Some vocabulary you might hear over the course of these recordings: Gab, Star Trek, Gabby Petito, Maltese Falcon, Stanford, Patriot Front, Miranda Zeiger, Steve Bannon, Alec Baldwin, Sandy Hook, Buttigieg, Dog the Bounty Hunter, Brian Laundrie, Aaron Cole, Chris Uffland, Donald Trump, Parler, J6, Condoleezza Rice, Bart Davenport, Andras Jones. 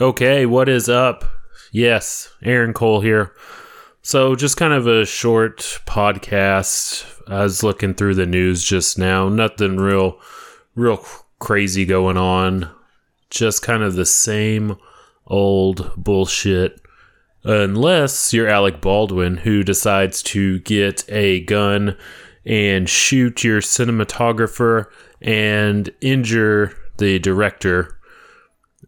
Okay, what is up? Yes, Aaron Cole here. So just kind of a short podcast. I was looking through the news just now. Nothing real crazy going on. Just kind of the same old bullshit. Unless you're Alec Baldwin, who decides to get a gun and shoot your cinematographer and injure the director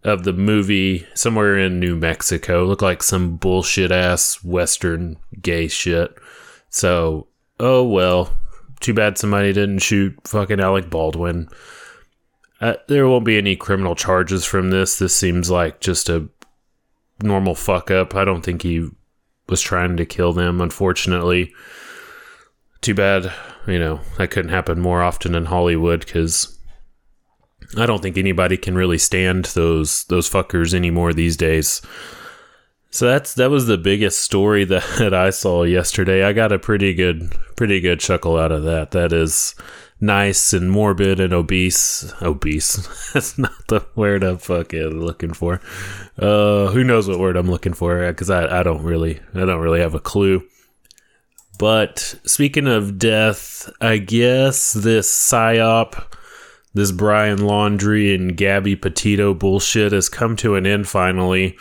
of the movie somewhere in New Mexico. Looked like some bullshit ass Western gay shit. So, oh well. Too bad somebody didn't shoot fucking Alec Baldwin. There won't be any criminal charges from this. This seems like just a normal fuck up. I don't think he was trying to kill them, unfortunately. Too bad, you know, that couldn't happen more often in Hollywood, because I don't think anybody can really stand those fuckers anymore these days. So that was the biggest story that I saw yesterday. I got a pretty good chuckle out of that. That is nice and morbid and obese. Obese. That's not the word I'm fucking looking for. Who knows what word I'm looking for? Because I don't really have a clue. But speaking of death, I guess this psyop, this Brian Laundrie and Gabby Petito bullshit has come to an end finally,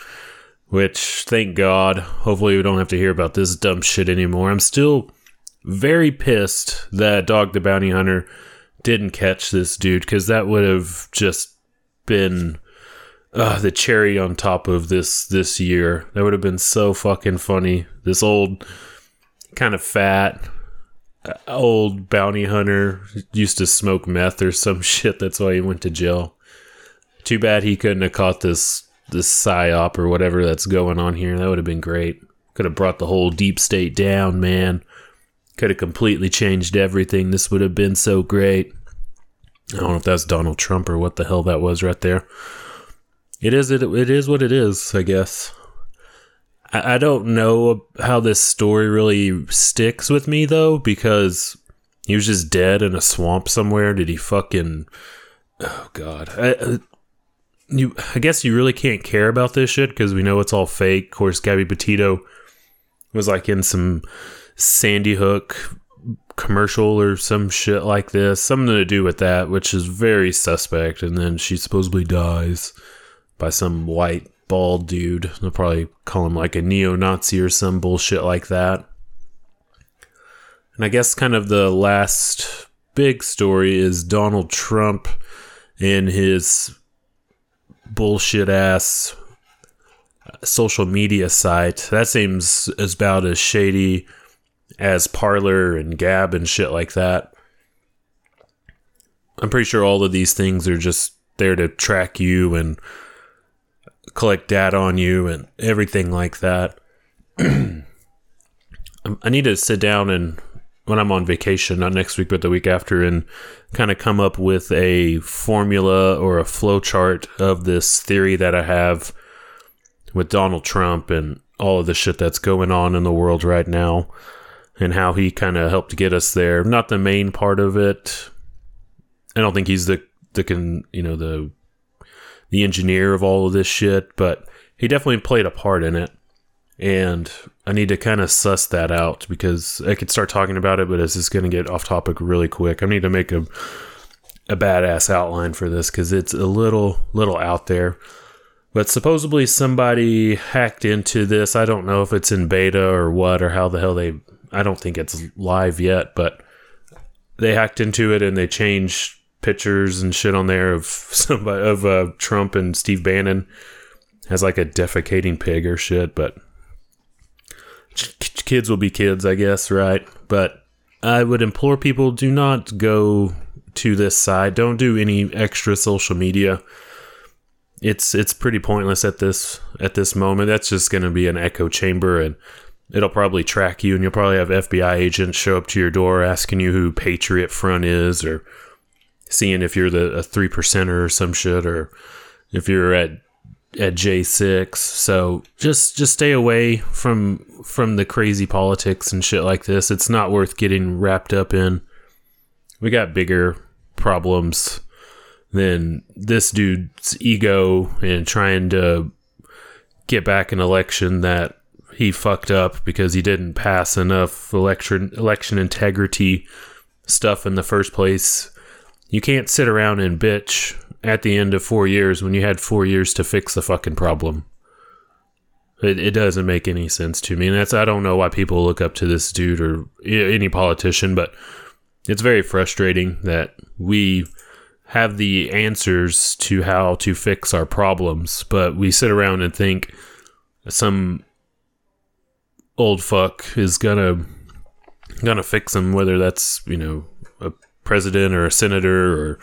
which, thank God, hopefully we don't have to hear about this dumb shit anymore. I'm still very pissed that Dog the Bounty Hunter didn't catch this dude, because that would have just been the cherry on top of this year. That would have been so fucking funny. This old, kind of fat, old bounty hunter used to smoke meth or some shit. That's why he went to jail. Too bad he couldn't have caught this psyop or whatever that's going on here. That would have been great. Could have brought the whole deep state down, man. Could have completely changed everything. This would have been so great. I don't know if that's Donald Trump or what the hell that was right there. It is what it is, I guess. I don't know how this story really sticks with me, though, because he was just dead in a swamp somewhere. Did he fucking... Oh, God. I guess you really can't care about this shit, because we know it's all fake. Of course, Gabby Petito was, like, in some Sandy Hook commercial or some shit like this. Something to do with that, which is very suspect. And then she supposedly dies by some white bald dude. They'll probably call him like a neo-Nazi or some bullshit like that. And I guess kind of the last big story is Donald Trump and his bullshit ass social media site. That seems about as shady as Parler and Gab and shit like that. I'm pretty sure all of these things are just there to track you and collect data on you and everything like that. I need to sit down and, when I'm on vacation, not next week but the week after, and kind of come up with a formula or a flow chart of this theory that I have with Donald Trump and all of the shit that's going on in the world right now and how he kind of helped get us there. Not the main part of it. I don't think he's the engineer of all of this shit, but he definitely played a part in it. And I need to kind of suss that out, because I could start talking about it, but it's just going to get off topic really quick. I need to make a badass outline for this, because it's a little out there. But supposedly somebody hacked into this. I don't know if it's in beta or what, or how the hell I don't think it's live yet, but they hacked into it and they changed pictures and shit on there of somebody, of Trump and Steve Bannon as like a defecating pig or shit. But kids will be kids, I guess, right? But I would implore people, do not go to this side. Don't do any extra social media. It's pretty pointless at this moment. That's just going to be an echo chamber, and it'll probably track you, and you'll probably have FBI agents show up to your door asking you who Patriot Front is, or seeing if you're a 3%er or some shit, or if you're at J6. So just stay away from the crazy politics and shit like this. It's not worth getting wrapped up in. We got bigger problems than this dude's ego and trying to get back an election that he fucked up because he didn't pass enough election integrity stuff in the first place. You can't sit around and bitch at the end of 4 years when you had 4 years to fix the fucking problem. It doesn't make any sense to me. And I don't know why people look up to this dude or any politician, but it's very frustrating that we have the answers to how to fix our problems, but we sit around and think some old fuck is gonna fix them, whether that's, you know, a president or a senator or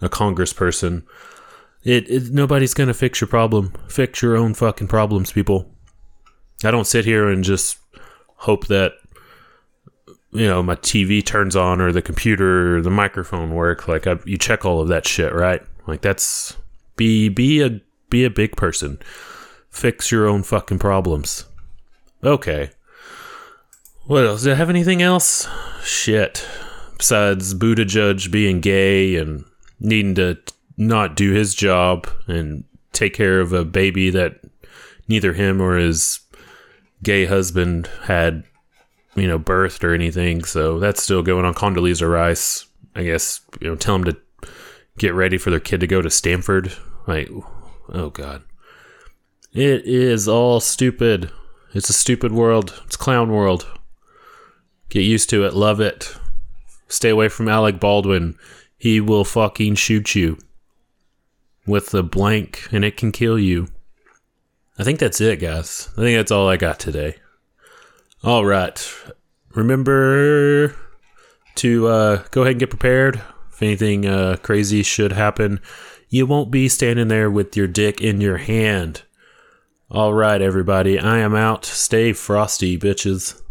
a congressperson. Nobody's gonna fix your problem. Fix your own fucking problems, people. I don't sit here and just hope that, you know, my TV turns on or the computer or the microphone work. Like, you check all of that shit, right? Like, that's be a big person. Fix your own fucking problems. Okay. What else? Do I have anything else? Shit. Besides Buttigieg being gay and needing to not do his job and take care of a baby that neither him or his gay husband had, you know, birthed or anything. So that's still going on. Condoleezza Rice, I guess, you know, tell him to get ready for their kid to go to Stanford. Like, oh God, it is all stupid. It's a stupid world. It's clown world. Get used to it. Love it. Stay away from Alec Baldwin. He will fucking shoot you with the blank, and it can kill you. I think that's it, guys. I think that's all I got today. All right. Remember to go ahead and get prepared. If anything crazy should happen, you won't be standing there with your dick in your hand. All right, everybody. I am out. Stay frosty, bitches.